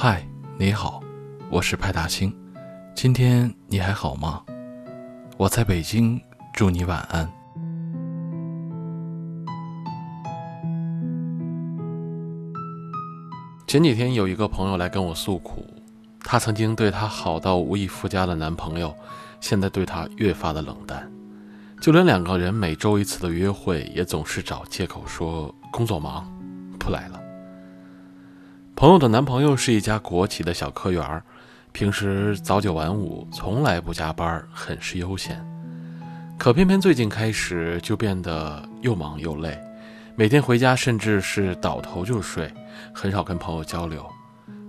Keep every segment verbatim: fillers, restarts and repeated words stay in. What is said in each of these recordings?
嗨，你好，我是派大星，今天你还好吗？我在北京，祝你晚安。前几天有一个朋友来跟我诉苦，她曾经对她好到无以复加的男朋友，现在对她越发的冷淡，就连两个人每周一次的约会也总是找借口说工作忙，不来了。朋友的男朋友是一家国企的小科员，平时早九晚五，从来不加班，很是悠闲。可偏偏最近开始就变得又忙又累，每天回家甚至是倒头就睡，很少跟朋友交流，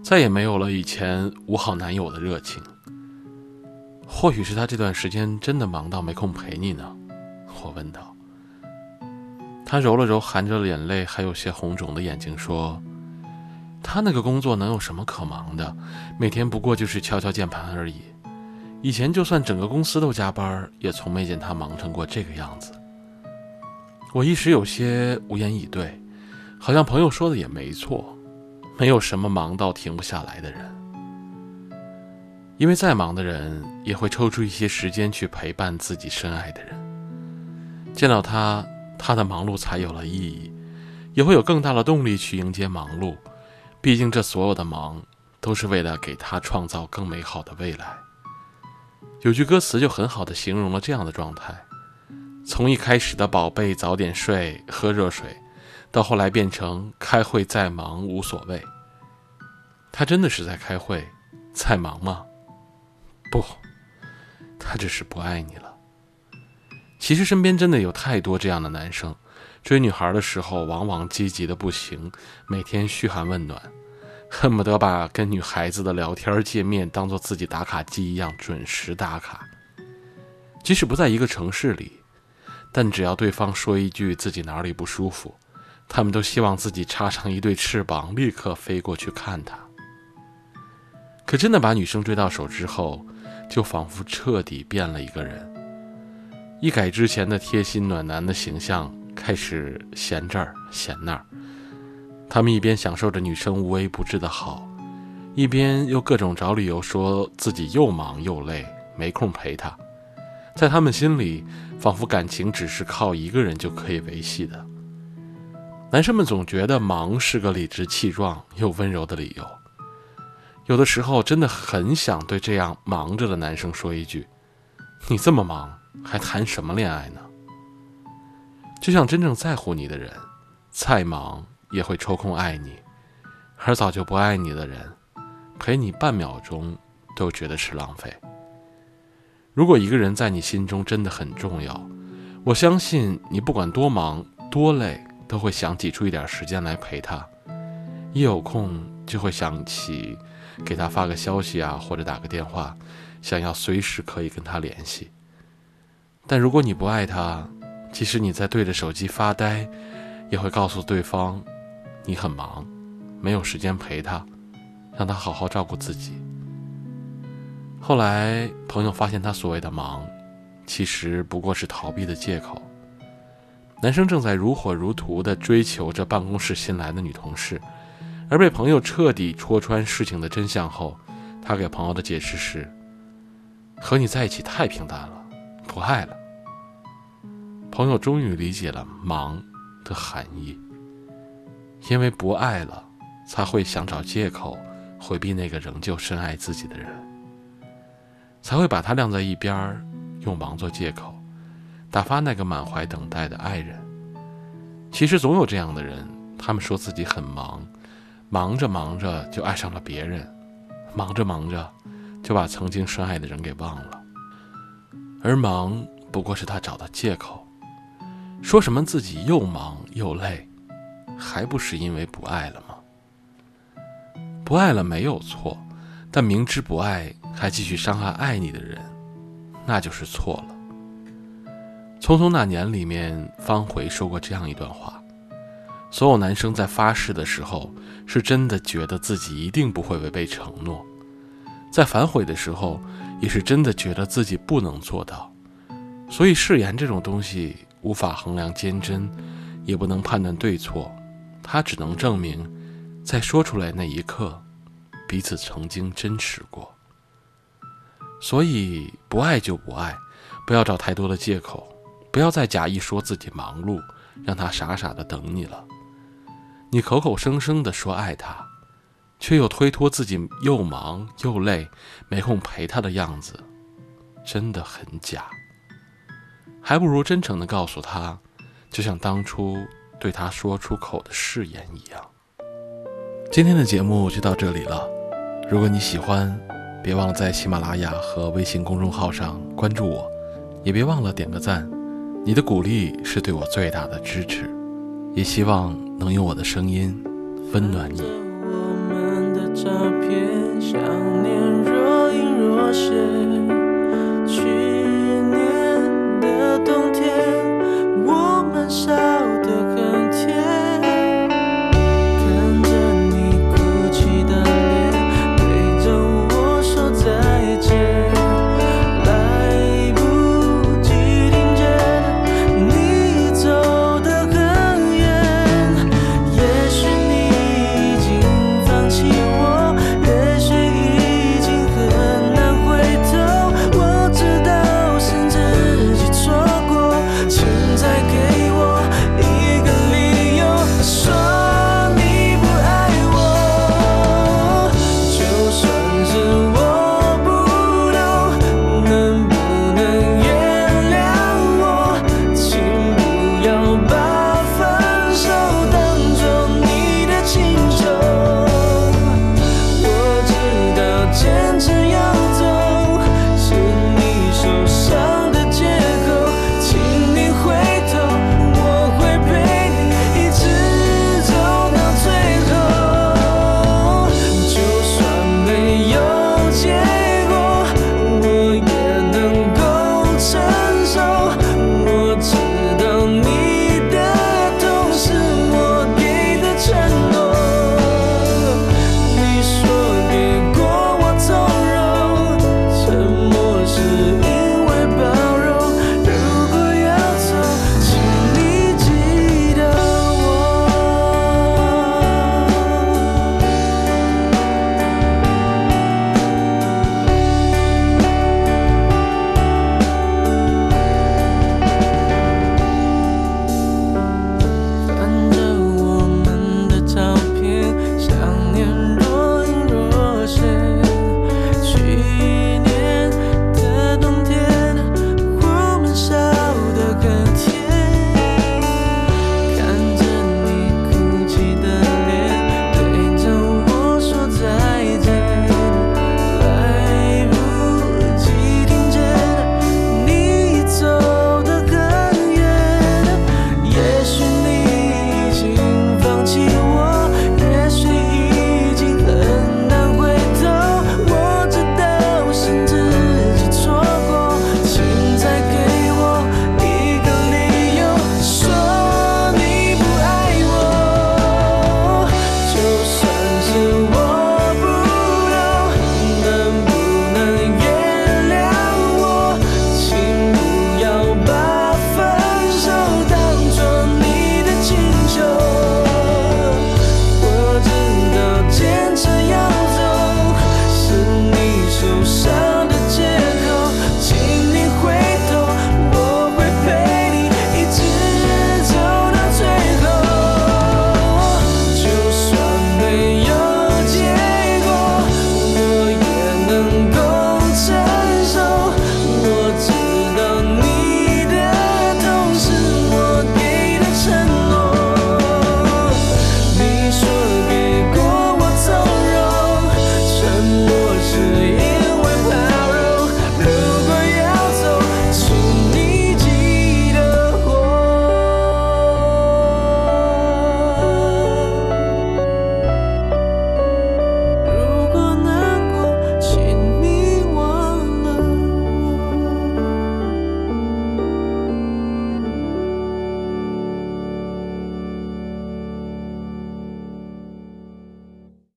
再也没有了以前无好男友的热情。或许是他这段时间真的忙到没空陪你呢，我问道。他揉了揉含着眼泪还有些红肿的眼睛说，他那个工作能有什么可忙的，每天不过就是敲敲键盘而已，以前就算整个公司都加班，也从没见他忙成过这个样子。我一时有些无言以对，好像朋友说的也没错，没有什么忙到停不下来的人，因为再忙的人也会抽出一些时间去陪伴自己深爱的人。见到他，他的忙碌才有了意义，也会有更大的动力去迎接忙碌，毕竟这所有的忙都是为了给他创造更美好的未来。有句歌词就很好地形容了这样的状态，从一开始的宝贝早点睡喝热水，到后来变成开会再忙无所谓。他真的是在开会再忙吗？不，他只是不爱你了。其实身边真的有太多这样的男生，追女孩的时候往往积极的不行，每天嘘寒问暖，恨不得把跟女孩子的聊天界面当做自己打卡机一样准时打卡。即使不在一个城市里，但只要对方说一句自己哪里不舒服，他们都希望自己插上一对翅膀立刻飞过去看他。可真的把女生追到手之后，就仿佛彻底变了一个人，一改之前的贴心暖男的形象，开始闲这儿闲那儿。他们一边享受着女生无微不至的好，一边又各种找理由说自己又忙又累没空陪她。在他们心里，仿佛感情只是靠一个人就可以维系的。男生们总觉得忙是个理直气壮又温柔的理由，有的时候真的很想对这样忙着的男生说一句，你这么忙还谈什么恋爱呢？就像真正在乎你的人，再忙也会抽空爱你，而早就不爱你的人，陪你半秒钟都觉得是浪费。如果一个人在你心中真的很重要，我相信你不管多忙多累，都会想挤出一点时间来陪他，一有空就会想起给他发个消息啊，或者打个电话，想要随时可以跟他联系。但如果你不爱他，即使你在对着手机发呆，也会告诉对方你很忙，没有时间陪他，让他好好照顾自己。后来朋友发现他所谓的忙，其实不过是逃避的借口。男生正在如火如荼地追求着办公室新来的女同事，而被朋友彻底戳穿事情的真相后，他给朋友的解释是，和你在一起太平淡了，不爱了。朋友终于理解了忙的含义，因为不爱了，才会想找借口回避那个仍旧深爱自己的人，才会把他晾在一边，用忙做借口打发那个满怀等待的爱人。其实总有这样的人，他们说自己很忙，忙着忙着就爱上了别人，忙着忙着就把曾经深爱的人给忘了。而忙不过是他找的借口，说什么自己又忙又累，还不是因为不爱了吗？不爱了没有错，但明知不爱还继续伤害爱你的人，那就是错了。匆匆那年里面，方回说过这样一段话，所有男生在发誓的时候，是真的觉得自己一定不会违背承诺，在反悔的时候，也是真的觉得自己不能做到。所以誓言这种东西无法衡量坚贞，也不能判断对错，它只能证明在说出来那一刻彼此曾经真实过。所以不爱就不爱，不要找太多的借口，不要再假意说自己忙碌，让他傻傻的等你了。你口口声声的说爱他，却又推脱自己又忙又累，没空陪他的样子，真的很假。还不如真诚的告诉他，就像当初对他说出口的誓言一样。今天的节目就到这里了，如果你喜欢，别忘了在喜马拉雅和微信公众号上关注我，也别忘了点个赞，你的鼓励是对我最大的支持，也希望能用我的声音温暖你。我们的照片，想念若隐若现。